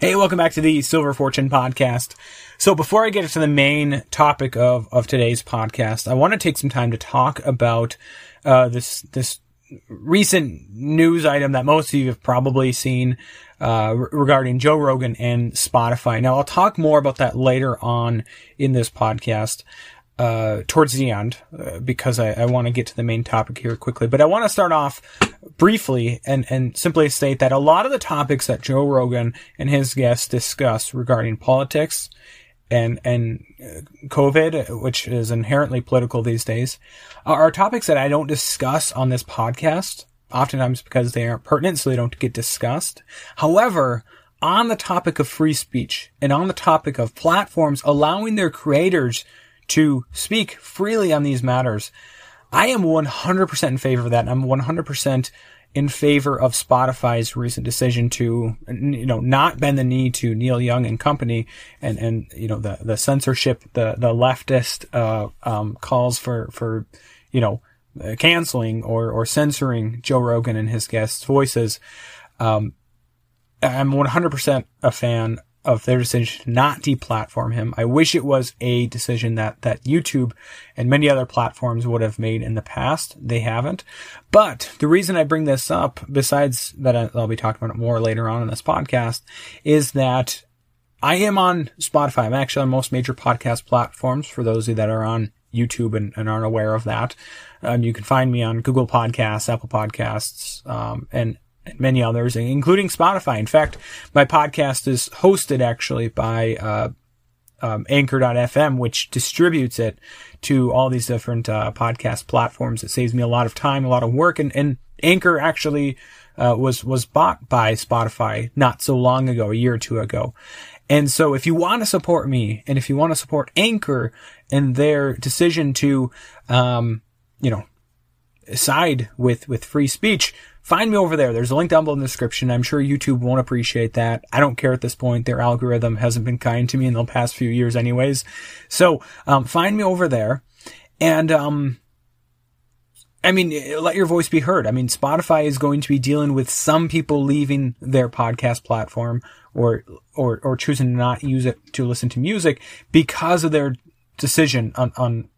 Hey, welcome back to the Silver Fortune podcast. So before I get into the main topic of today's podcast, I want to take some time to talk about this recent news item that most of you have probably seen regarding Joe Rogan and Spotify. Now, I'll talk more about that later on in this podcast towards the end because I want to get to the main topic here quickly. But I want to start off briefly and simply state that a lot of the topics that Joe Rogan and his guests discuss regarding politics and COVID, which is inherently political these days, are topics that I don't discuss on this podcast, oftentimes because they aren't pertinent, so they don't get discussed. However, on the topic of free speech and on the topic of platforms allowing their creators to speak freely on these matters, I am 100% in favor of that. And I'm 100% in favor of Spotify's recent decision to, not bend the knee to Neil Young and company and the censorship, the leftist, calls for canceling or censoring Joe Rogan and his guests' voices. I'm 100% a fan of their decision to not deplatform him. I wish it was a decision that YouTube and many other platforms would have made in the past. They haven't. But the reason I bring this up, besides that I'll be talking about it more later on in this podcast, is that I am on Spotify. I'm actually on most major podcast platforms, for those of you that are on YouTube and aren't aware of that. You can find me on Google Podcasts, Apple Podcasts, and many others, including Spotify. In fact, my podcast is hosted actually by anchor.fm, which distributes it to all these different podcast platforms. It saves me a lot of time, a lot of work, and Anchor actually was bought by Spotify not so long ago, a year or two ago. And so if you want to support me and if you want to support Anchor and their decision to side with free speech, find me over there. There's a link down below in the description. I'm sure YouTube won't appreciate that. I don't care at this point. Their algorithm hasn't been kind to me in the past few years anyways. So find me over there. And let your voice be heard. I mean, Spotify is going to be dealing with some people leaving their podcast platform or choosing to not use it to listen to music because of their decision on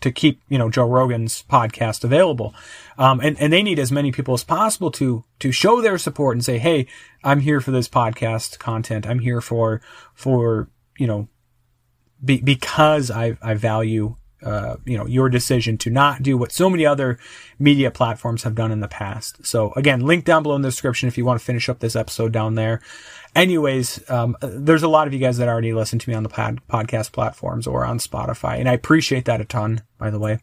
to keep, Joe Rogan's podcast available. And they need as many people as possible to show their support and say, hey, I'm here for this podcast content. I'm here because I value, your decision to not do what so many other media platforms have done in the past. So again, link down below in the description if you want to finish up this episode down there. Anyways, there's a lot of you guys that already listen to me on the podcast platforms or on Spotify, and I appreciate that a ton, by the way.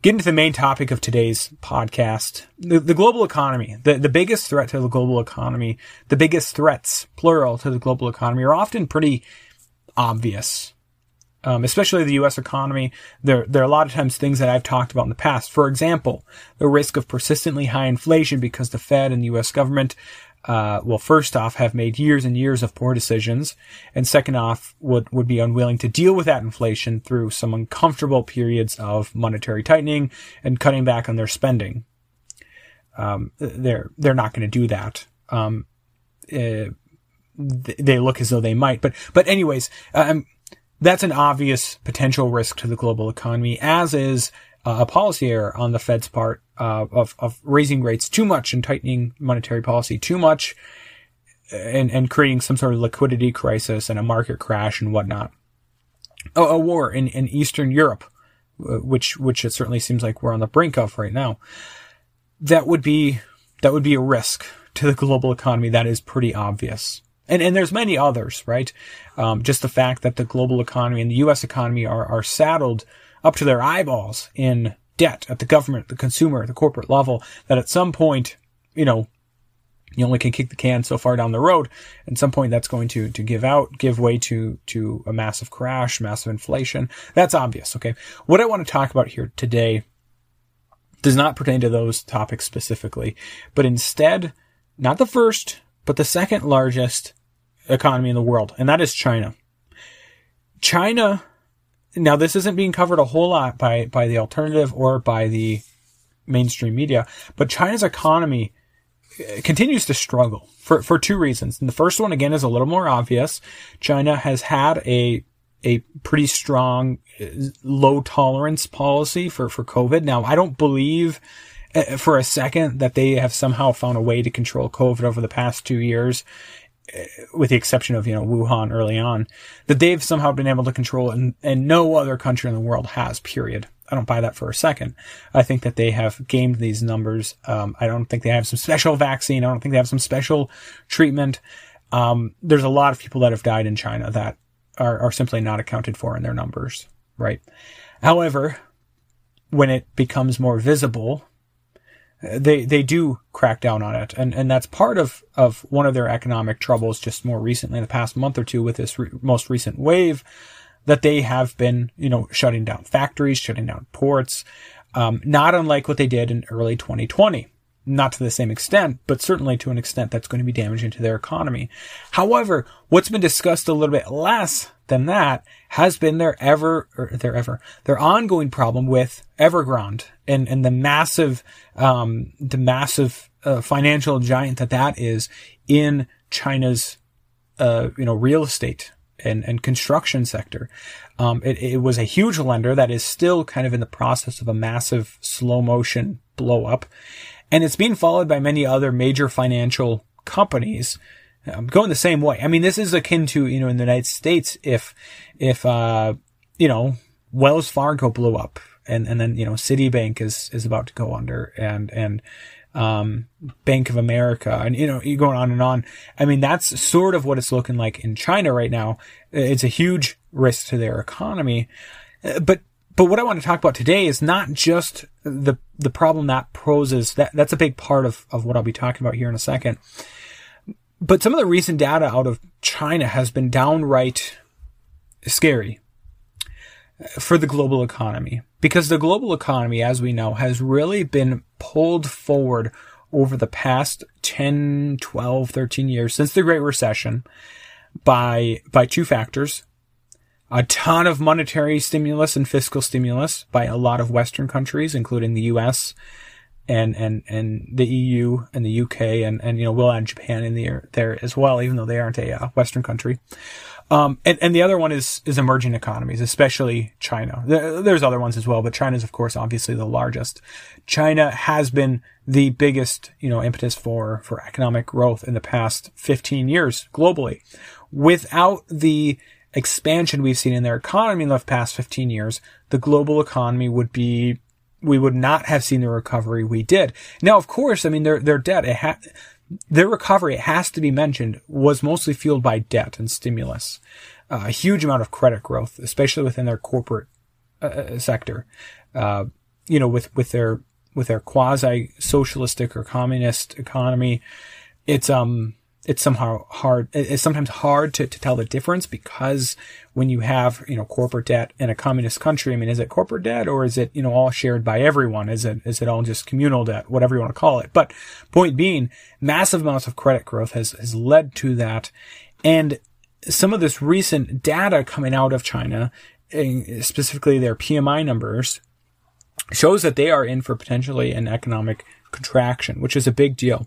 Getting to the main topic of today's podcast, the global economy, the biggest threat to the global economy, the biggest threats, plural, to the global economy are often pretty obvious. Especially the U.S. economy, there are a lot of times things that I've talked about in the past. For example, the risk of persistently high inflation because the Fed and the U.S. government, first off, have made years and years of poor decisions, and second off, would be unwilling to deal with that inflation through some uncomfortable periods of monetary tightening and cutting back on their spending. They're not going to do that. They look as though they might, but anyways, that's an obvious potential risk to the global economy, as is a policy error on the Fed's part of raising rates too much and tightening monetary policy too much and creating some sort of liquidity crisis and a market crash and whatnot. A war in Eastern Europe, which it certainly seems like we're on the brink of right now. That would be a risk to the global economy that is pretty obvious. And there's many others, right? Just the fact that the global economy and the U.S. economy are saddled up to their eyeballs in debt at the government, the consumer, the corporate level, that at some point, you only can kick the can so far down the road. At some point, that's going to give way to a massive crash, massive inflation. That's obvious, okay? What I want to talk about here today does not pertain to those topics specifically, but instead, not the first, but the second largest economy in the world, and that is China. China, now this isn't being covered a whole lot by the alternative or by the mainstream media, but China's economy continues to struggle for two reasons. And the first one, again, is a little more obvious. China has had a pretty strong low tolerance policy for COVID. Now, I don't believe for a second that they have somehow found a way to control COVID over the past 2 years, with the exception of, Wuhan early on, that they've somehow been able to control it, and no other country in the world has, period. I don't buy that for a second. I think that they have gamed these numbers. I don't think they have some special vaccine. I don't think they have some special treatment. There's a lot of people that have died in China that are simply not accounted for in their numbers, right? However, when it becomes more visible, they do crack down on it. And that's part of one of their economic troubles just more recently in the past month or two with this most recent wave, that they have been, shutting down factories, shutting down ports, not unlike what they did in early 2020. Not to the same extent, but certainly to an extent that's going to be damaging to their economy. However, what's been discussed a little bit less than that has been their ongoing problem with Evergrande and the massive financial giant that is in China's, real estate and construction sector. It was a huge lender that is still kind of in the process of a massive slow motion blow up. And it's being followed by many other major financial companies going the same way. I mean, this is akin to, in the United States, if Wells Fargo blew up and then, Citibank is about to go under and Bank of America and, you're going on and on. I mean, that's sort of what it's looking like in China right now. It's a huge risk to their economy. But what I want to talk about today is not just the problem that poses. That's a big part of what I'll be talking about here in a second. But some of the recent data out of China has been downright scary for the global economy. Because the global economy, as we know, has really been pulled forward over the past 10, 12, 13 years since the Great Recession by two factors. A ton of monetary stimulus and fiscal stimulus by a lot of Western countries, including the US and the EU and the UK and we'll add Japan in there as well, even though they aren't a Western country. And the other one is emerging economies, especially China. There's other ones as well, but China's, of course, obviously the largest. China has been the biggest, impetus for economic growth in the past 15 years globally. Without the expansion we've seen in their economy in the past 15 years, the global economy we would not have seen the recovery we did. Now, of course, I mean, their debt, their recovery, it has to be mentioned, was mostly fueled by debt and stimulus. A huge amount of credit growth, especially within their corporate sector, with their quasi-socialistic or communist economy. It's sometimes hard to tell the difference, because when you have, corporate debt in a communist country, I mean, is it corporate debt or is it, all shared by everyone? Is it all just communal debt, whatever you want to call it? But point being, massive amounts of credit growth has led to that. And some of this recent data coming out of China, specifically their PMI numbers, shows that they are in for potentially an economic contraction, which is a big deal.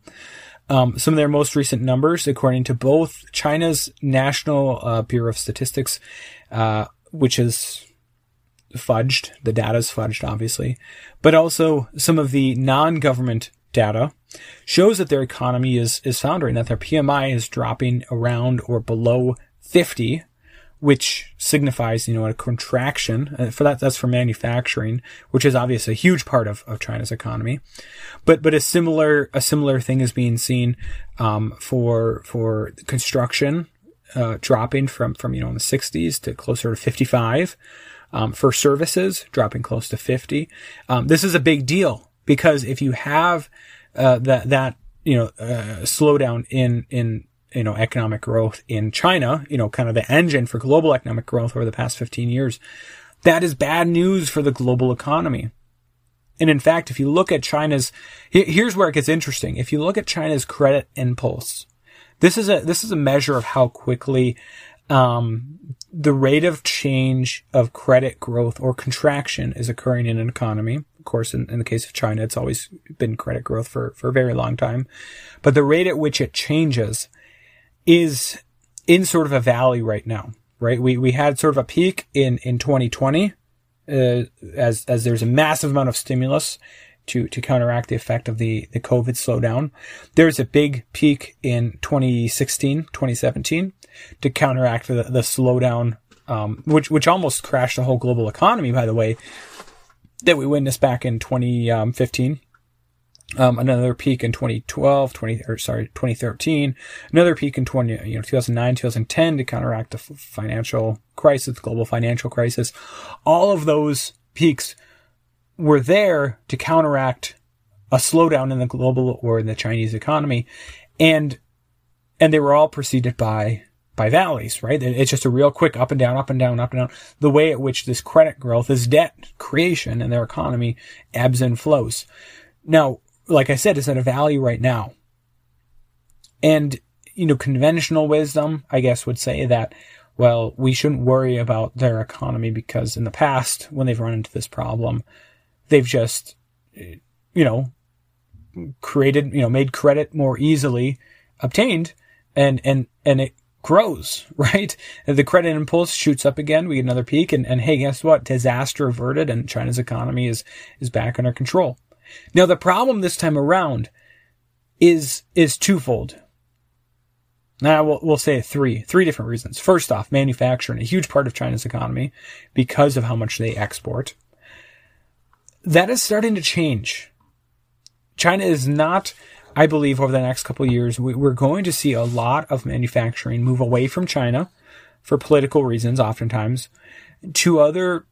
Some of their most recent numbers, according to both China's National Bureau of Statistics, which is fudged, the data's fudged, obviously, but also some of the non-government data, shows that their economy is foundering, that their PMI is dropping around or below 50, which signifies, a contraction. For that's for manufacturing, which is obviously a huge part of China's economy. But a similar thing is being seen, for construction, dropping from, in the 60s to closer to 55, for services dropping close to 50. This is a big deal, because if you have, slowdown in economic growth in China, kind of the engine for global economic growth over the past 15 years, that is bad news for the global economy. And in fact, if you look at here's where it gets interesting. If you look at China's credit impulse, this is a measure of how quickly, the rate of change of credit growth or contraction is occurring in an economy, Of course, in the case of China, it's always been credit growth for a very long time. But the rate at which it changes is in sort of a valley right now, right? We had sort of a peak in 2020 as there's a massive amount of stimulus to counteract the effect of the COVID slowdown. There's a big peak in 2016, 2017 to counteract the slowdown, which almost crashed the whole global economy, by the way, that we witnessed back in 2015. Another peak in 2013. Another peak in 2009, 2010 to counteract the financial crisis, the global financial crisis. All of those peaks were there to counteract a slowdown in the global or in the Chinese economy. And they were all preceded by valleys, right? It's just a real quick up and down, up and down, up and down. The way at which this credit growth, this debt creation in their economy ebbs and flows. Now, like I said, it's at a valley right now. And, conventional wisdom, I guess, would say that, well, we shouldn't worry about their economy because in the past, when they've run into this problem, they've just, created, made credit more easily obtained and it grows, right? The credit impulse shoots up again. We get another peak and hey, guess what? Disaster averted and China's economy is back under control. Now, the problem this time around is twofold. Now, we'll say three different reasons. First off, manufacturing, a huge part of China's economy because of how much they export. That is starting to change. China is not, I believe, over the next couple of years, we're going to see a lot of manufacturing move away from China for political reasons, oftentimes, to other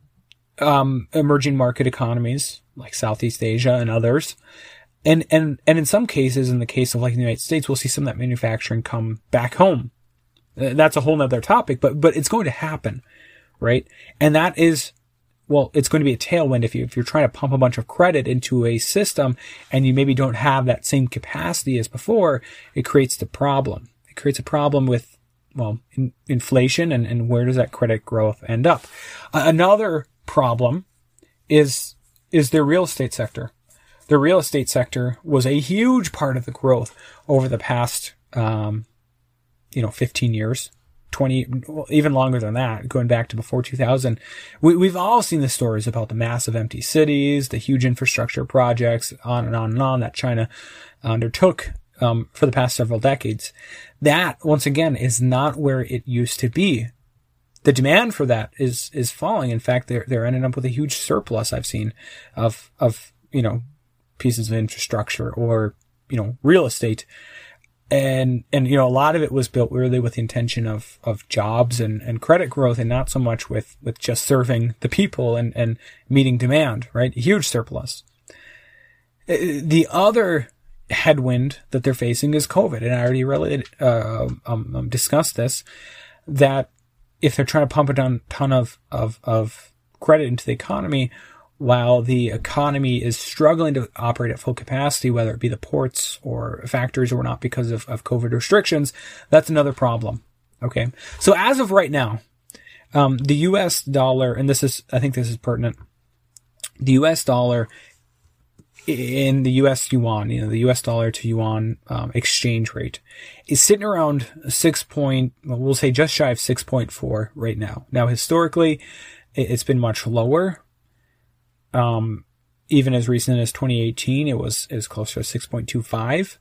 emerging market economies like Southeast Asia and others. And in some cases, in the case of like the United States, we'll see some of that manufacturing come back home. That's a whole nother topic, but it's going to happen, right? And that is, well, it's going to be a tailwind if you're trying to pump a bunch of credit into a system and you maybe don't have that same capacity as before, it creates the problem. It creates a problem with, well, inflation and where does that credit growth end up? Another problem is their real estate sector. The real estate sector was a huge part of the growth over the past, 15 years, 20, even longer than that, going back to before 2000. We've all seen the stories about the massive empty cities, the huge infrastructure projects, on and on and on that China undertook for the past several decades. That, once again, is not where it used to be. The demand for that is falling. In fact, they're ending up with a huge surplus I've seen of pieces of infrastructure or, real estate. And a lot of it was built really with the intention of jobs and credit growth and not so much with just serving the people and meeting demand, right? Huge surplus. The other headwind that they're facing is COVID. And I already discussed this, that if they're trying to pump a ton of credit into the economy, while the economy is struggling to operate at full capacity, whether it be the ports or factories or not because of COVID restrictions, that's another problem. Okay. So as of right now, the US dollar, and I think this is pertinent, the US dollar in the US yuan, the US dollar to yuan exchange rate is sitting around we'll say just shy of 6.4 right now. Now, historically, it's been much lower. Even as recent as 2018, it was closer to 6.25,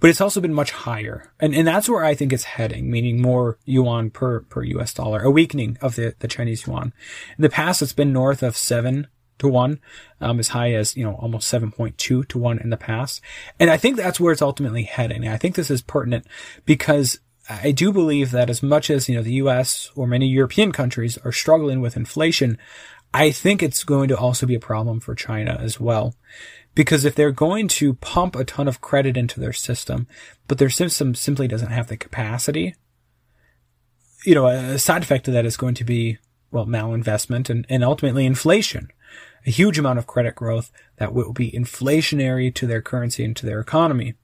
but it's also been much higher. And that's where I think it's heading, meaning more yuan per US dollar, a weakening of the Chinese yuan. In the past, it's been north of 7 to 1, as high as, almost 7.2 to 1 in the past. And I think that's where it's ultimately heading. I think this is pertinent because I do believe that as much as, the US or many European countries are struggling with inflation, I think it's going to also be a problem for China as well, because if they're going to pump a ton of credit into their system, but their system simply doesn't have the capacity, a side effect of that is going to be, well, malinvestment and ultimately inflation, a huge amount of credit growth that will be inflationary to their currency and to their economy.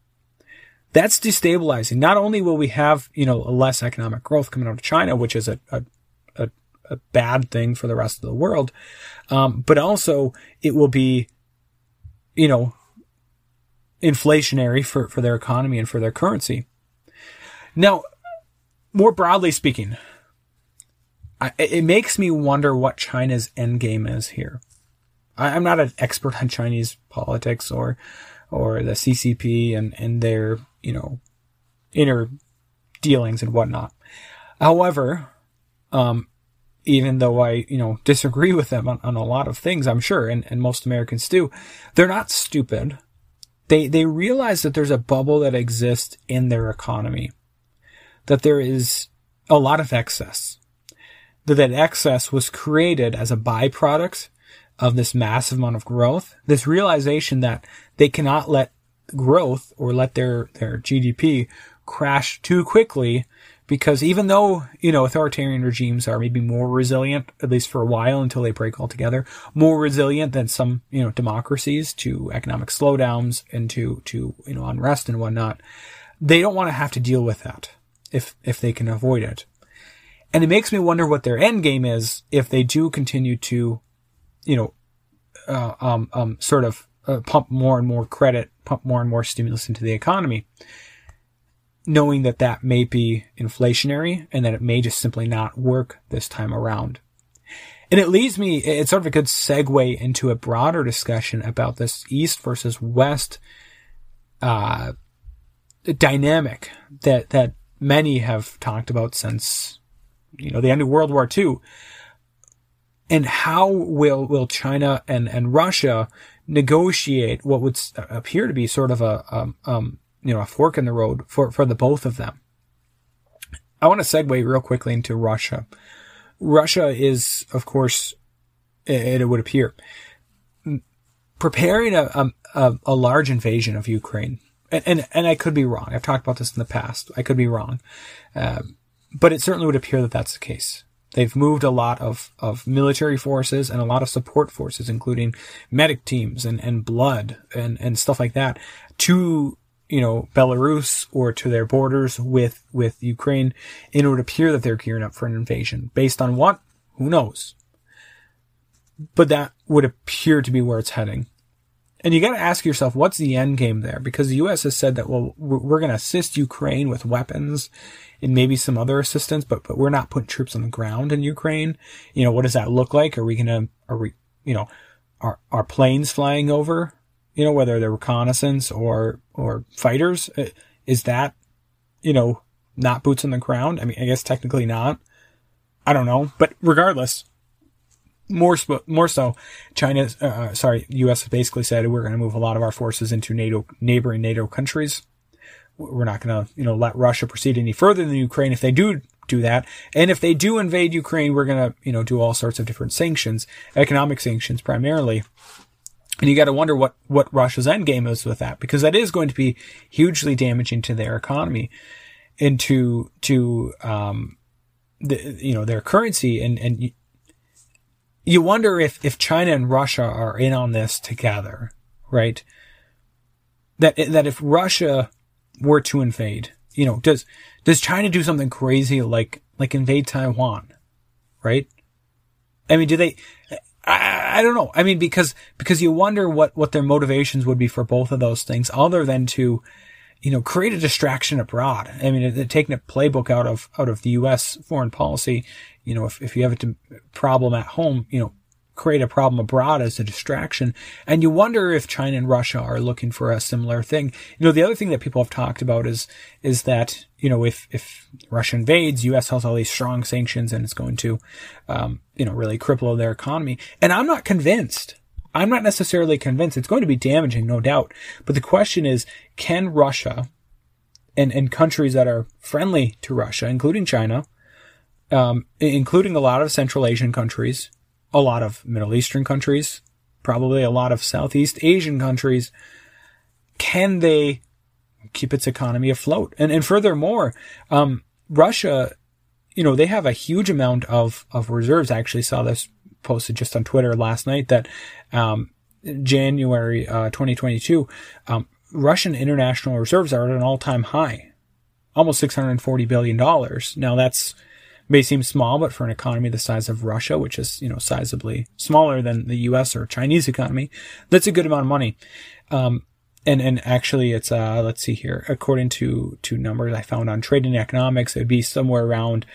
That's destabilizing. Not only will we have, less economic growth coming out of China, which is a bad thing for the rest of the world. But also it will be you know, inflationary for their economy and for their currency. Now, more broadly speaking, it makes me wonder what China's endgame is here. I'm not an expert on Chinese politics or the CCP and their, you know, inner dealings and whatnot. However, even though I, you know, disagree with them on a lot of things, I'm sure, and most Americans do, they're not stupid. They realize that there's a bubble that exists in their economy, that there is a lot of excess, that excess was created as a byproduct of this massive amount of growth, this realization that they cannot let growth or let their GDP crash too quickly, because even though, you know, authoritarian regimes are maybe more resilient, at least for a while until they break altogether, more resilient than some, you know, democracies to economic slowdowns and to, you know, unrest and whatnot, they don't want to have to deal with that if they can avoid it. And it makes me wonder what their end game is if they do continue to, you know, pump more and more credit, pump more and more stimulus into the economy, knowing that that may be inflationary and that it may just simply not work this time around. And it leads me, it's sort of a good segue into a broader discussion about this East versus West dynamic that many have talked about since, you know, the end of World War II. And how will China and Russia negotiate what would appear to be sort of a fork in the road for the both of them? I want to segue real quickly into Russia. Russia is, of course, it would appear, preparing a large invasion of Ukraine. And I could be wrong. I've talked about this in the past. I could be wrong. But it certainly would appear that that's the case. They've moved a lot of military forces and a lot of support forces, including medic teams and blood and stuff like that, to, you know, Belarus or to their borders with Ukraine. And it would appear that they're gearing up for an invasion. Based on what? Who knows? But that would appear to be where it's heading. And you got to ask yourself, what's the end game there? Because the U.S. has said that, well, we're going to assist Ukraine with weapons and maybe some other assistance, but we're not putting troops on the ground in Ukraine. You know, what does that look like? Are planes flying over? You know, whether they're reconnaissance or fighters, is that, you know, not boots on the ground? I mean, I guess technically not. I don't know, but regardless. More so, U.S. basically said we're going to move a lot of our forces into neighboring NATO countries. We're not going to, you know, let Russia proceed any further than Ukraine if they do that. And if they do invade Ukraine, we're going to, you know, do all sorts of different sanctions, economic sanctions primarily. And you got to wonder what Russia's end game is with that, because that is going to be hugely damaging to their economy and to their currency and you wonder if China and Russia are in on this together, right? That if Russia were to invade, you know, does China do something crazy like invade Taiwan, right? I mean, do they? I don't know. I mean, because you wonder what their motivations would be for both of those things, other than to, you know, create a distraction abroad. I mean, they're taking a playbook out of the U.S. foreign policy. You know, if you have a problem at home, you know, create a problem abroad as a distraction. And you wonder if China and Russia are looking for a similar thing. You know, the other thing that people have talked about is that, you know, if Russia invades, U.S. has all these strong sanctions and it's going to, you know, really cripple their economy. And I'm not convinced. I'm not necessarily convinced. It's going to be damaging, no doubt. But the question is, can Russia and countries that are friendly to Russia, including China, including a lot of Central Asian countries, a lot of Middle Eastern countries, probably a lot of Southeast Asian countries, can they keep its economy afloat? And furthermore, Russia, you know, they have a huge amount of reserves. I actually saw this posted just on Twitter last night that January 2022, Russian international reserves are at an all-time high, almost $640 billion. Now that's may seem small, but for an economy the size of Russia, which is, you know, sizably smaller than the U.S. or Chinese economy, that's a good amount of money. And actually it's, let's see here, according to numbers I found on Trading Economics, it would be somewhere around,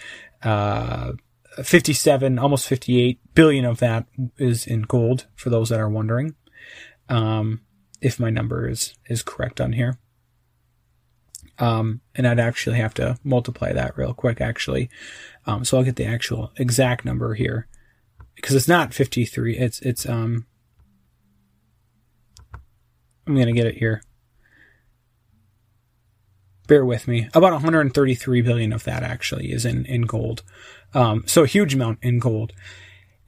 57, almost 58 billion of that is in gold, for those that are wondering. If my number is correct on here. And I'd actually have to multiply that real quick, actually. So I'll get the actual exact number here, because it's not 53. It's I'm going to get it here. Bear with me. About 133 billion of that actually is in gold. So a huge amount in gold.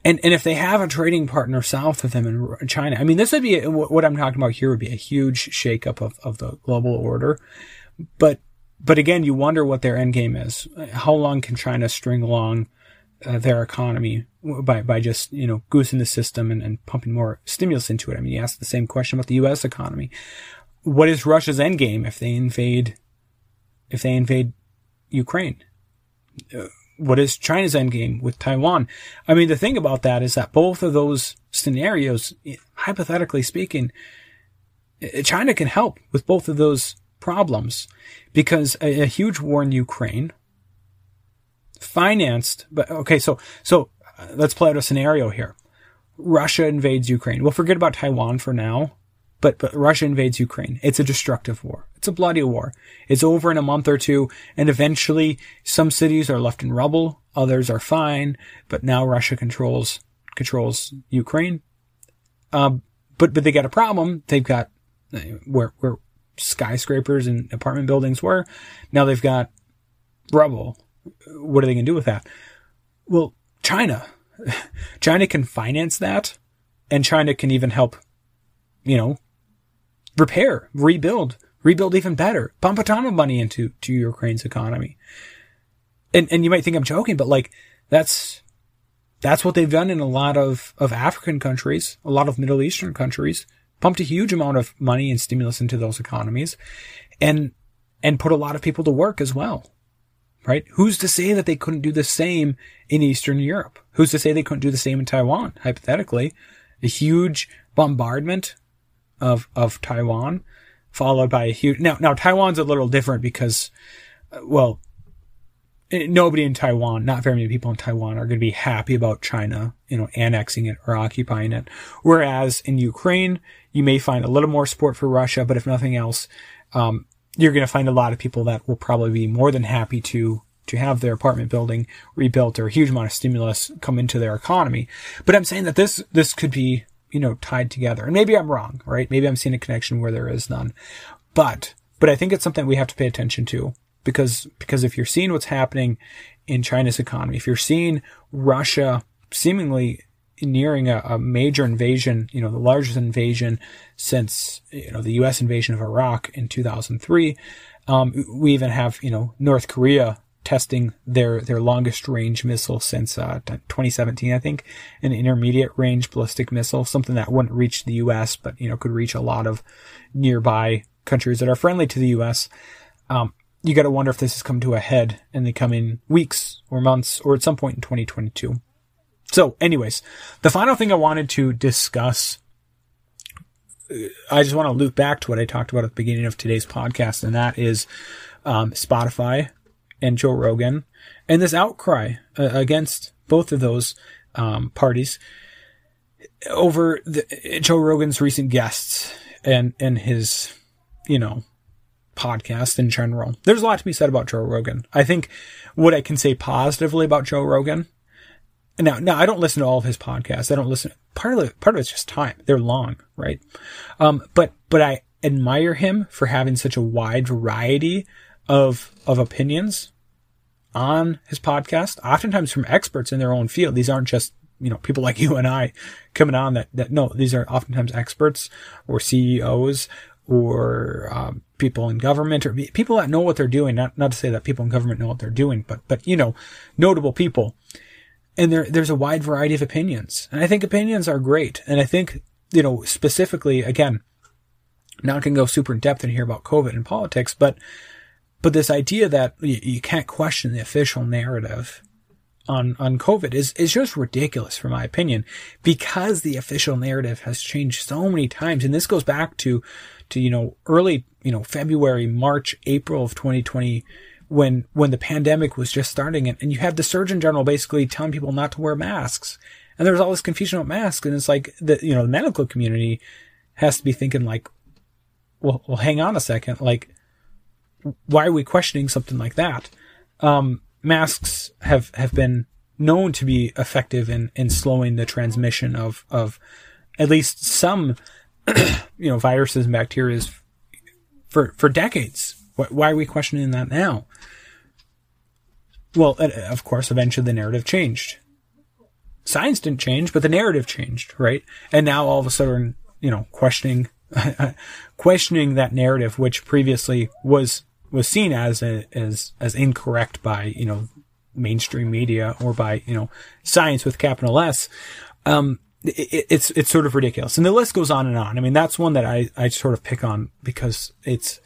And if they have a trading partner south of them in China, I mean, this would be, what I'm talking about here would be a huge shakeup of the global order. But again, you wonder what their end game is. How long can China string along their economy by just, you know, goosing the system and pumping more stimulus into it? I mean, you ask the same question about the U.S. economy. What is Russia's end game if they invade Ukraine? What is China's end game with Taiwan? I mean, the thing about that is that both of those scenarios, hypothetically speaking, China can help with both of those problems, because a huge war in Ukraine financed, but okay, so let's play out a scenario here. Russia invades Ukraine. We'll forget about Taiwan for now, but Russia invades Ukraine. It's a destructive war. It's a bloody war. It's over in a month or two, and eventually some cities are left in rubble, others are fine, but now Russia controls Ukraine. But they got a problem. They've got where skyscrapers and apartment buildings were. Now they've got rubble. What are they going to do with that? Well, China can finance that, and China can even help, you know, repair, rebuild even better, pump a ton of money into Ukraine's economy. And you might think I'm joking, but like that's what they've done in a lot of African countries, a lot of Middle Eastern countries, pumped a huge amount of money and stimulus into those economies and put a lot of people to work as well. Right? Who's to say that they couldn't do the same in Eastern Europe? Who's to say they couldn't do the same in Taiwan? Hypothetically, a huge bombardment of Taiwan, followed by a huge... Now Taiwan's a little different because, well, nobody in Taiwan, not very many people in Taiwan are going to be happy about China, you know, annexing it or occupying it. Whereas in Ukraine, you may find a little more support for Russia, but if nothing else, you're going to find a lot of people that will probably be more than happy to have their apartment building rebuilt or a huge amount of stimulus come into their economy. But I'm saying that this could be, you know, tied together. And maybe I'm wrong, right? Maybe I'm seeing a connection where there is none. But I think it's something we have to pay attention to, because if you're seeing what's happening in China's economy, if you're seeing Russia seemingly nearing a major invasion, you know, the largest invasion since, you know, the U.S. invasion of Iraq in 2003. We even have, you know, North Korea testing their longest range missile since 2017, I think, an intermediate range ballistic missile, something that wouldn't reach the U.S., but, you know, could reach a lot of nearby countries that are friendly to the U.S. You got to wonder if this has come to a head in the coming weeks or months or at some point in 2022. So anyways, the final thing I wanted to discuss, I just want to loop back to what I talked about at the beginning of today's podcast, and that is Spotify and Joe Rogan and this outcry against both of those parties over Joe Rogan's recent guests and his, you know, podcast in general. There's a lot to be said about Joe Rogan. I think what I can say positively about Joe Rogan... Now, I don't listen to all of his podcasts. I don't listen. Part of it's just time. They're long, right? But I admire him for having such a wide variety of opinions on his podcast, oftentimes from experts in their own field. These aren't just, you know, people like you and I coming on that no, these are oftentimes experts or CEOs or, people in government or people that know what they're doing. Not to say that people in government know what they're doing, but, you know, notable people. And there's a wide variety of opinions. And I think opinions are great. And I think, you know, specifically, again, not going to go super in depth in here about COVID and politics, but this idea that you can't question the official narrative on COVID is just ridiculous, from my opinion, because the official narrative has changed so many times. And this goes back to, early, February, March, April of 2020, when the pandemic was just starting, and you have the Surgeon General basically telling people not to wear masks. And there was all this confusion about masks. And it's like the medical community has to be thinking like, well, hang on a second. Like, why are we questioning something like that? Masks have been known to be effective in slowing the transmission of at least some, viruses and bacteria for decades. Why are we questioning that now? Well, of course, eventually the narrative changed. Science didn't change, but the narrative changed, right? And now all of a sudden, questioning that narrative, which previously was seen as incorrect by, mainstream media or by, science with capital S. It's sort of ridiculous. And the list goes on and on. I mean, that's one that I sort of pick on because it's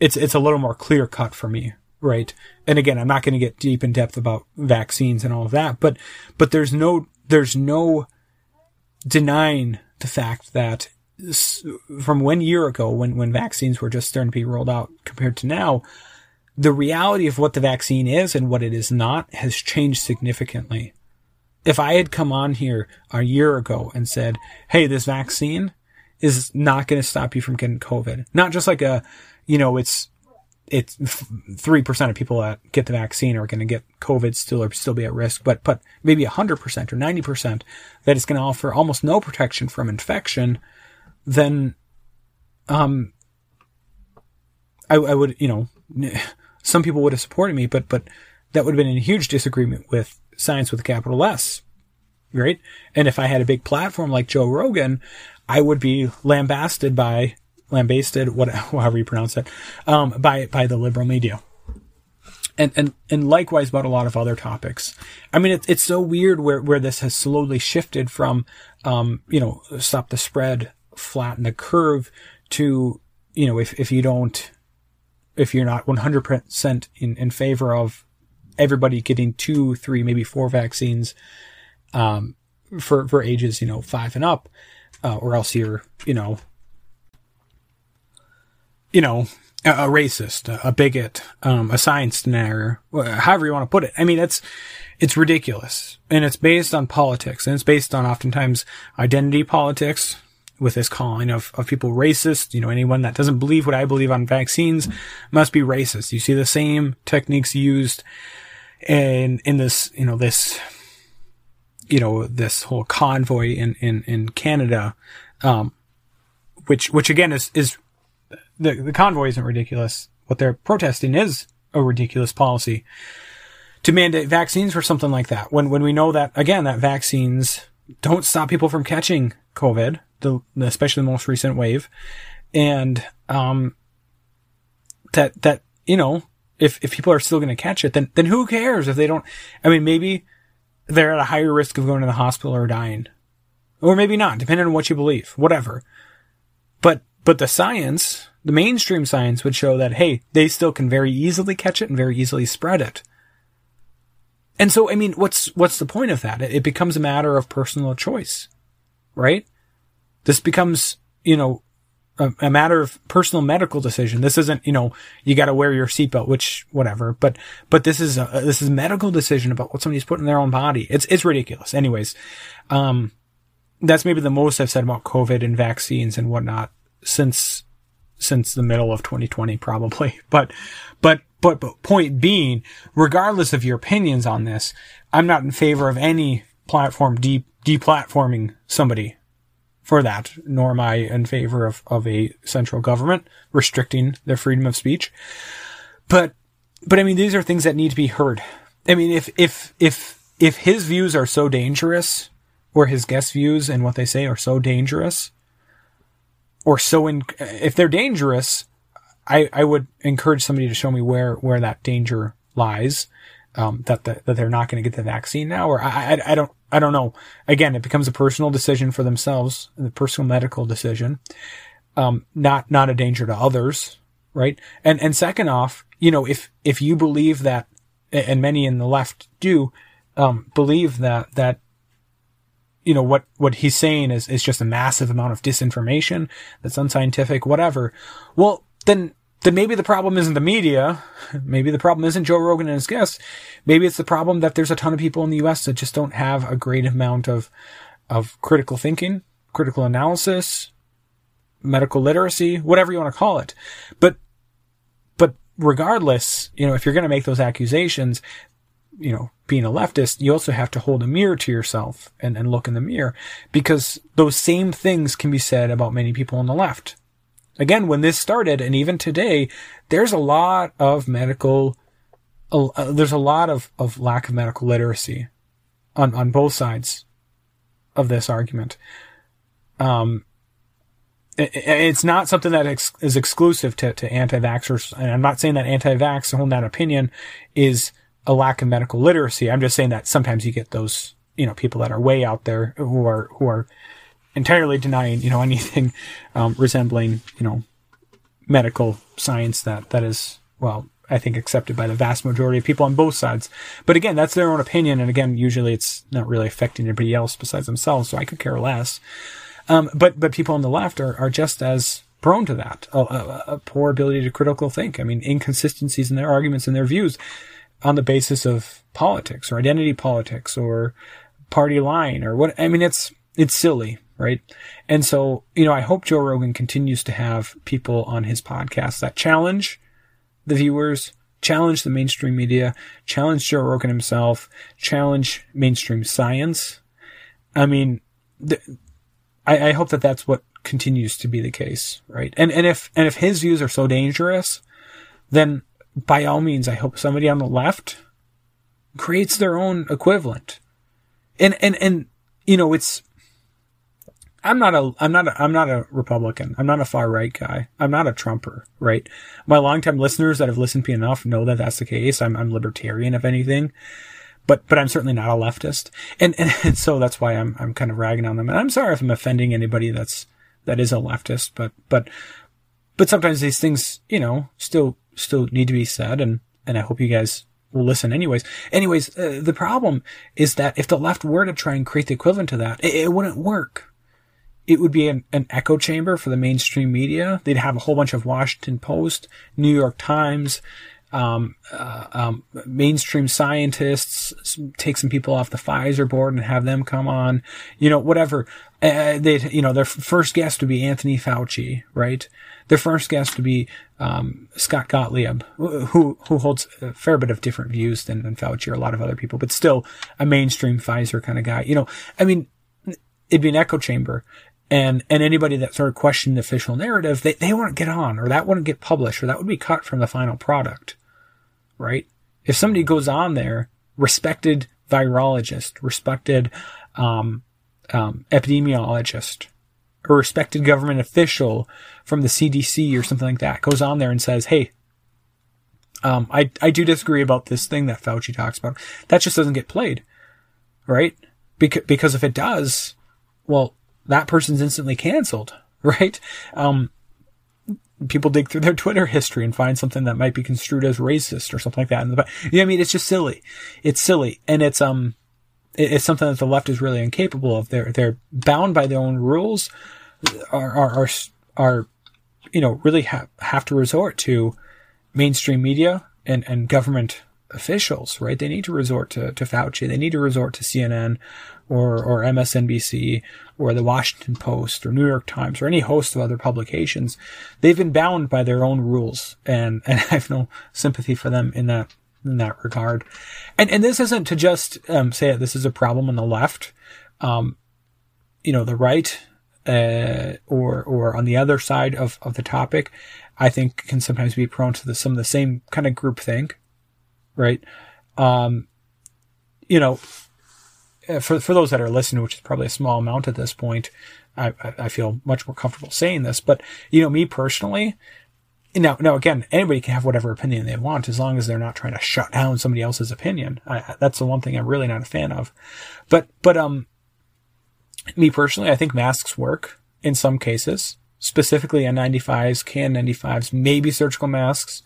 a little more clear cut for me, right? And again, I'm not going to get deep in depth about vaccines and all of that, but there's no denying the fact that from 1 year ago, when vaccines were just starting to be rolled out compared to now, the reality of what the vaccine is and what it is not has changed significantly. If I had come on here a year ago and said, hey, this vaccine is not going to stop you from getting COVID, not just like a, it's 3% of people that get the vaccine are going to get COVID still or still be at risk, but maybe 100% or 90% that it's going to offer almost no protection from infection, then, I would, some people would have supported me, but that would have been in huge disagreement with science with a capital S, right? And if I had a big platform like Joe Rogan, I would be lambasted, however you pronounce it, by the liberal media. And likewise about a lot of other topics. I mean, it's so weird where this has slowly shifted from, stop the spread, flatten the curve to, if you're not 100% in favor of everybody getting 2, 3, maybe 4 vaccines, for ages, 5 and up, or else you're, a racist, a bigot, a science denier, however you want to put it. I mean, it's ridiculous, and it's based on politics, and it's based on oftentimes identity politics, with this calling of people racist. Anyone that doesn't believe what I believe on vaccines must be racist. You see the same techniques used in this, this whole convoy in Canada, which again is the convoy isn't ridiculous. What they're protesting is a ridiculous policy to mandate vaccines for something like that. When we know that, again, that vaccines don't stop people from catching COVID, especially the most recent wave. And, if people are still going to catch it, then who cares if they don't? I mean, maybe they're at a higher risk of going to the hospital or dying, or maybe not, depending on what you believe, whatever. But the science, the mainstream science would show that, hey, they still can very easily catch it and very easily spread it. And so, I mean, what's the point of that? It becomes a matter of personal choice, right? This becomes, a matter of personal medical decision. This isn't, you got to wear your seatbelt, which whatever, but this is medical decision about what somebody's putting in their own body. It's ridiculous. Anyways, that's maybe the most I've said about COVID and vaccines and whatnot since the middle of 2020, probably. But point being, regardless of your opinions on this, I'm not in favor of any platform deplatforming somebody for that, nor am I in favor of a central government restricting their freedom of speech. But I mean, these are things that need to be heard. I mean, if his views are so dangerous, or his guest views and what they say are so dangerous, if they're dangerous, I would encourage somebody to show me where that danger lies, that they're not going to get the vaccine now, or I don't know. Again, it becomes a personal decision for themselves, a personal medical decision, not a danger to others, right? And second off, if you believe that and many in the left do, believe that, you know, what he's saying is just a massive amount of disinformation that's unscientific, whatever. Well, then maybe the problem isn't the media. Maybe the problem isn't Joe Rogan and his guests. Maybe it's the problem that there's a ton of people in the US that just don't have a great amount of critical thinking, critical analysis, medical literacy, whatever you want to call it. But regardless, you know, if you're going to make those accusations, you know, being a leftist, you also have to hold a mirror to yourself and look in the mirror, because those same things can be said about many people on the left. Again, when this started, and even today, there's a lot of there's a lot of lack of medical literacy on both sides of this argument. It's not something that is exclusive to anti-vaxxers. And I'm not saying that anti-vax and that opinion is a lack of medical literacy. I'm just saying that sometimes you get those, you know, people that are way out there who are entirely denying, you know, anything resembling, you know, medical science that is, well, I think accepted by the vast majority of people on both sides. But again, that's their own opinion. And again, usually it's not really affecting anybody else besides themselves. So I could care less. But people on the left are just as prone to that, a poor ability to critical think. I mean, inconsistencies in their arguments and their views on the basis of politics or identity politics or party line or what. I mean, it's silly. Right. And so, you know, I hope Joe Rogan continues to have people on his podcast that challenge the viewers, challenge the mainstream media, challenge Joe Rogan himself, challenge mainstream science. I mean, I hope that's what continues to be the case. Right. And if his views are so dangerous, then by all means, I hope somebody on the left creates their own equivalent. And, you know, I'm not a Republican. I'm not a far right guy. I'm not a Trumper, right? My longtime listeners that have listened to me enough know that that's the case. I'm libertarian, if anything, but I'm certainly not a leftist. And so that's why I'm kind of ragging on them. And I'm sorry if I'm offending anybody that is a leftist, but sometimes these things, you know, still need to be said. And I hope you guys will listen anyways. Anyways, the problem is that if the left were to try and create the equivalent to that, it wouldn't work. It would be an echo chamber for the mainstream media. They'd have a whole bunch of Washington Post, New York Times, mainstream scientists, take some people off the Pfizer board and have them come on, you know, whatever. Their first guest would be Anthony Fauci, right? Their first guest would be Scott Gottlieb, who holds a fair bit of different views than Fauci or a lot of other people, but still a mainstream Pfizer kind of guy. You know, I mean, it'd be an echo chamber. And anybody that sort of questioned the official narrative, they wouldn't get on, or that wouldn't get published, or that would be cut from the final product, right? If somebody goes on there, respected virologist, respected epidemiologist, or respected government official from the CDC or something like that, goes on there and says, hey, I do disagree about this thing that Fauci talks about. That just doesn't get played, right? Because if it does, well, that person's instantly canceled, right? People dig through their Twitter history and find something that might be construed as racist or something like that. You know, I mean, it's just silly. It's silly. And it's something that the left is really incapable of. They're bound by their own rules, are, you know, really have to resort to mainstream media and government officials, right? They need to resort to Fauci. They need to resort to CNN or MSNBC or the Washington Post or New York Times or any host of other publications. They've been bound by their own rules, and I have no sympathy for them in that regard. And this isn't to just say that this is a problem on the left, you know, the right, or on the other side of the topic, I think can sometimes be prone to some of the same kind of groupthink. Right. You know, for those that are listening, which is probably a small amount at this point, I feel much more comfortable saying this, but you know, me personally, now again, anybody can have whatever opinion they want, as long as they're not trying to shut down somebody else's opinion. That's the one thing I'm really not a fan of, but me personally, I think masks work in some cases, specifically N95s, KN95s, maybe surgical masks.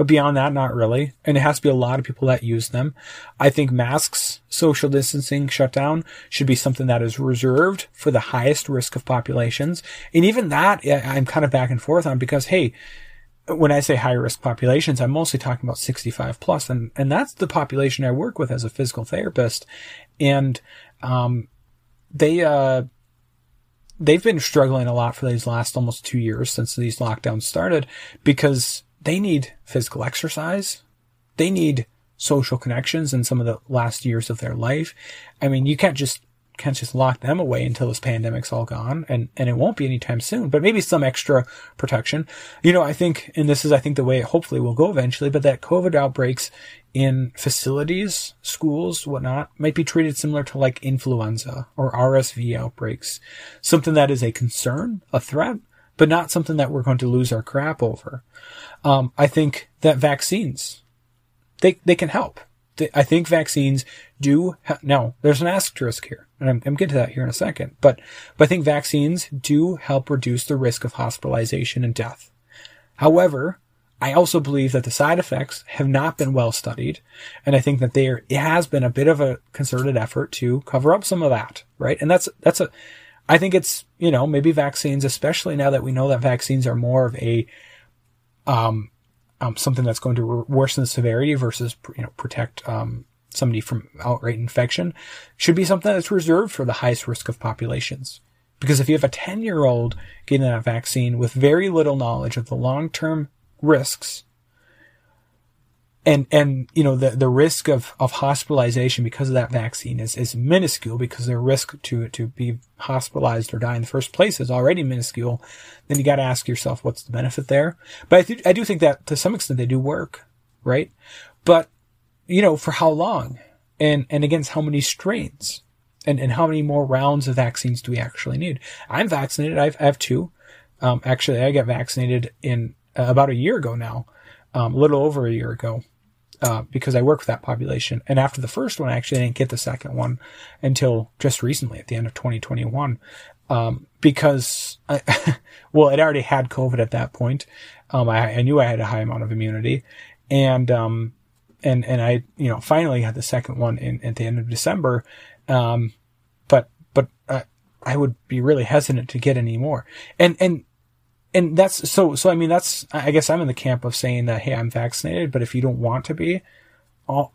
But beyond that, not really. And it has to be a lot of people that use them. I think masks, social distancing, shutdown should be something that is reserved for the highest risk of populations. And even that I'm kind of back and forth on because, hey, when I say high risk populations, I'm mostly talking about 65 plus. And that's the population I work with as a physical therapist. And, they've been struggling a lot for these last almost 2 years since these lockdowns started because they need physical exercise. They need social connections in some of the last years of their life. I mean, you can't just lock them away until this pandemic's all gone, and it won't be anytime soon, but maybe some extra protection. You know, I think, and this is, I think, the way it hopefully will go eventually, but that COVID outbreaks in facilities, schools, whatnot, might be treated similar to like influenza or RSV outbreaks, something that is a concern, a threat, but not something that we're going to lose our crap over. I think that vaccines, they can help. I think vaccines do. Now, there's an asterisk here, and I'm getting to that here in a second. But I think vaccines do help reduce the risk of hospitalization and death. However, I also believe that the side effects have not been well studied, and I think that it has been a bit of a concerted effort to cover up some of that, right? And I think it's, you know, maybe vaccines, especially now that we know that vaccines are more of a something that's going to worsen the severity versus, you know, protect somebody from outright infection, should be something that's reserved for the highest risk of populations. Because if you have a 10-year-old getting that vaccine with very little knowledge of the long-term risks and you know, the risk of hospitalization because of that vaccine is minuscule, because their risk to be hospitalized or die in the first place is already minuscule, then you got to ask yourself, what's the benefit there? But I do think that to some extent they do work, right? But, you know, for how long and against how many strains and how many more rounds of vaccines do we actually need? I'm vaccinated. I have two. Actually, I got vaccinated in about a year ago now, a little over a year ago. Because I work with that population. And after the first one, I actually didn't get the second one until just recently at the end of 2021. Because I'd already had COVID at that point. I knew I had a high amount of immunity, and I, you know, finally had the second one at the end of December. But I would be really hesitant to get any more. And that's so, I mean, that's, I guess I'm in the camp of saying that, hey, I'm vaccinated, but if you don't want to be,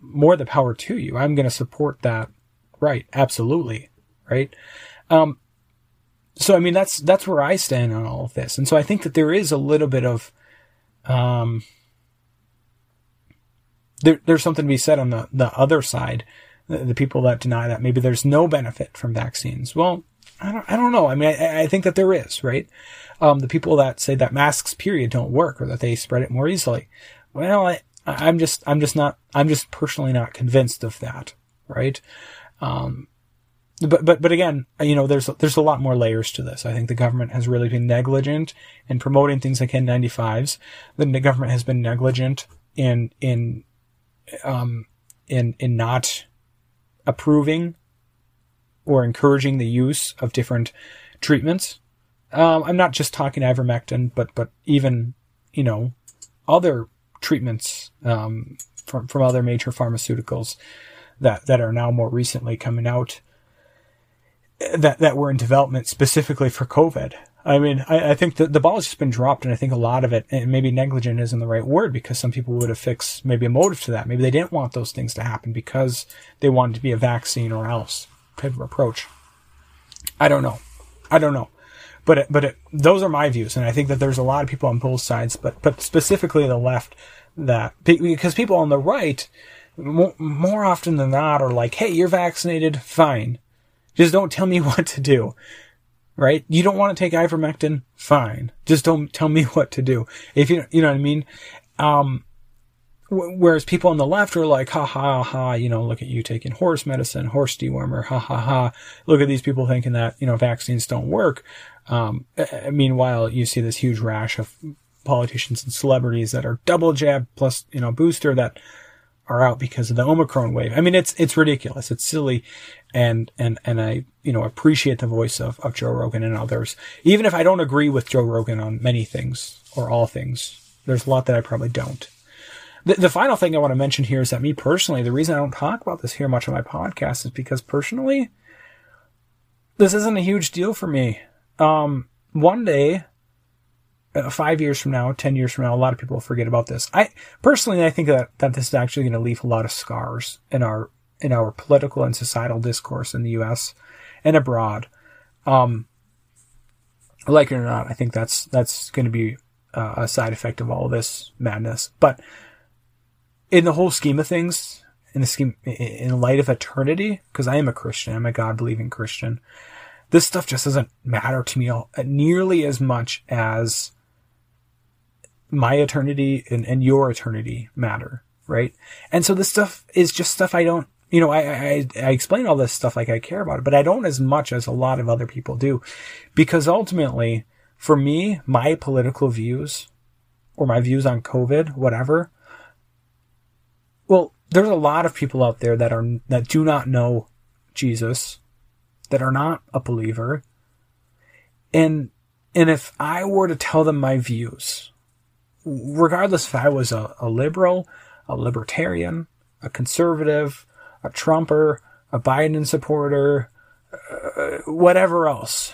more the power to you. I'm going to support that. Right. Absolutely. Right. So, I mean, that's where I stand on all of this. And so I think that there is a little bit of, there's something to be said on the other side, the people that deny that maybe there's no benefit from vaccines. Well, I don't know. I mean, I think that there is, right? The people that say that masks period don't work or that they spread it more easily. Well, I'm just personally not convinced of that. Right. But again, you know, there's a lot more layers to this. I think the government has really been negligent in promoting things like N95s. The government has been negligent in not approving or encouraging the use of different treatments. I'm not just talking ivermectin, but even, you know, other treatments, from other major pharmaceuticals that are now more recently coming out that were in development specifically for COVID. I mean, I think the ball has just been dropped, and I think a lot of it, and maybe negligent isn't the right word, because some people would affix maybe a motive to that. Maybe they didn't want those things to happen because they wanted to be a vaccine or else type of approach. I don't know. But those are my views, and I think that there's a lot of people on both sides, but specifically the left, that because people on the right, more often than not, are like, hey, you're vaccinated, fine. Just don't tell me what to do, right? You don't want to take ivermectin, fine. Just don't tell me what to do. If you know what I mean? Whereas people on the left are like, ha, ha, ha, you know, look at you taking horse medicine, horse dewormer, ha, ha, ha. Look at these people thinking that, you know, vaccines don't work. Meanwhile, you see this huge rash of politicians and celebrities that are double jab plus, you know, booster, that are out because of the Omicron wave. I mean, it's ridiculous. It's silly. And I, you know, appreciate the voice of Joe Rogan and others. Even if I don't agree with Joe Rogan on many things or all things, there's a lot that I probably don't. The final thing I want to mention here is that me personally, the reason I don't talk about this here much on my podcast is because personally, this isn't a huge deal for me. One day, 5 years from now, 10 years from now, a lot of people will forget about this. I think that this is actually going to leave a lot of scars in our political and societal discourse in the U.S. and abroad. Like it or not, I think that's going to be a side effect of all of this madness. But in the whole scheme of things, in light of eternity, because I am a Christian, I'm a God-believing Christian, this stuff just doesn't matter to me nearly as much as my eternity and your eternity matter, right? And so this stuff is just stuff I don't, I explain all this stuff like I care about it, but I don't as much as a lot of other people do, because ultimately, for me, my political views or my views on COVID, whatever, well, there's a lot of people out there that do not know Jesus, that are not a believer. And if I were to tell them my views, regardless if I was a liberal, a libertarian, a conservative, a Trumper, a Biden supporter, whatever else,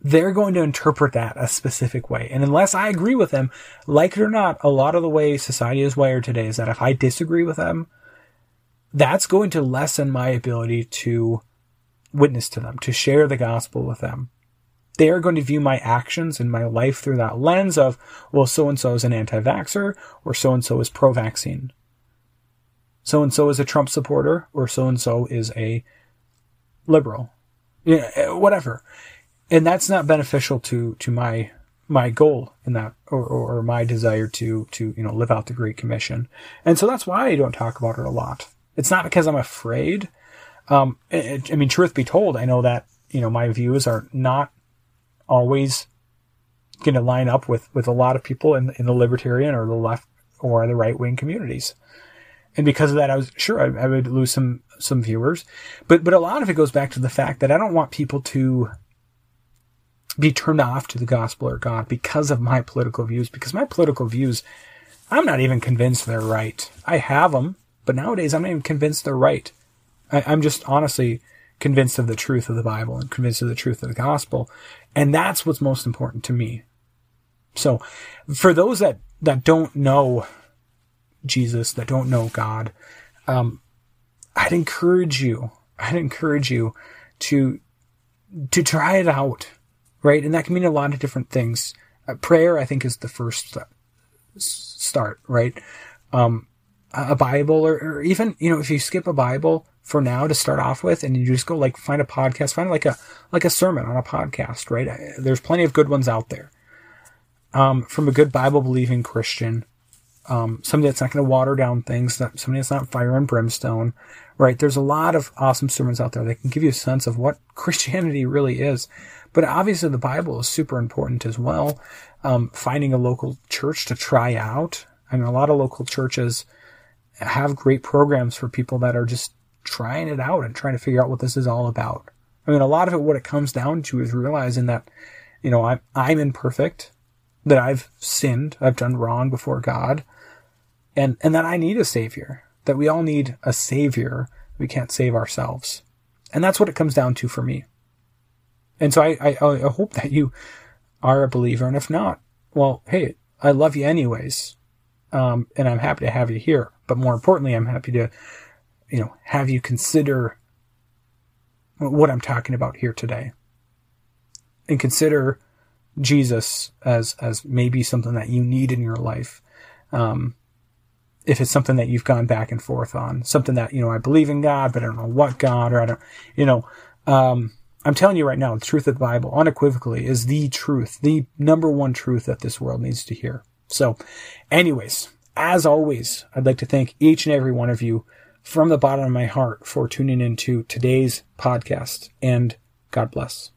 they're going to interpret that a specific way. And unless I agree with them, like it or not, a lot of the way society is wired today is that if I disagree with them, that's going to lessen my ability to witness to them, to share the gospel with them. They are going to view my actions and my life through that lens of, well, so-and-so is an anti-vaxxer, or so-and-so is pro-vaccine. So-and-so is a Trump supporter, or so-and-so is a liberal. Whatever. And that's not beneficial to my goal in that, or my desire to live out the Great Commission. And so that's why I don't talk about it a lot. It's not because I'm afraid. Truth be told, I know that, my views are not always going to line up with a lot of people in the libertarian or the left or the right wing communities. And because of that, I was sure I would lose some viewers, but a lot of it goes back to the fact that I don't want people to be turned off to the gospel or God because of my political views, because my political views, I'm not even convinced they're right. I have them, but nowadays I'm not even convinced they're right. I'm just honestly convinced of the truth of the Bible and convinced of the truth of the gospel. And that's what's most important to me. So for those that don't know Jesus, that don't know God, I'd encourage you to try it out, right? And that can mean a lot of different things. Prayer, I think, is the first start, right? A Bible, or even, if you skip a Bible for now to start off with, and you just go find a podcast, find like a sermon on a podcast, right? There's plenty of good ones out there, from a good Bible believing Christian, somebody that's not going to water down things, somebody that's not fire and brimstone, right? There's a lot of awesome sermons out there that can give you a sense of what Christianity really is. But obviously the Bible is super important as well. Finding a local church to try out. I mean, a lot of local churches have great programs for people that are just trying it out and trying to figure out what this is all about. I mean, a lot of it, what it comes down to is realizing that, I'm imperfect, that I've sinned, I've done wrong before God, and that I need a savior, that we all need a savior. We can't save ourselves. And that's what it comes down to for me. And so I hope that you are a believer. And if not, well, hey, I love you anyways. And I'm happy to have you here. But more importantly, I'm happy to, have you consider what I'm talking about here today, and consider Jesus as maybe something that you need in your life. If it's something that you've gone back and forth on, something that, I believe in God, but I don't know what God, or I don't, I'm telling you right now, the truth of the Bible unequivocally is the truth, the number one truth that this world needs to hear. So anyways, as always, I'd like to thank each and every one of you from the bottom of my heart for tuning into today's podcast, and God bless.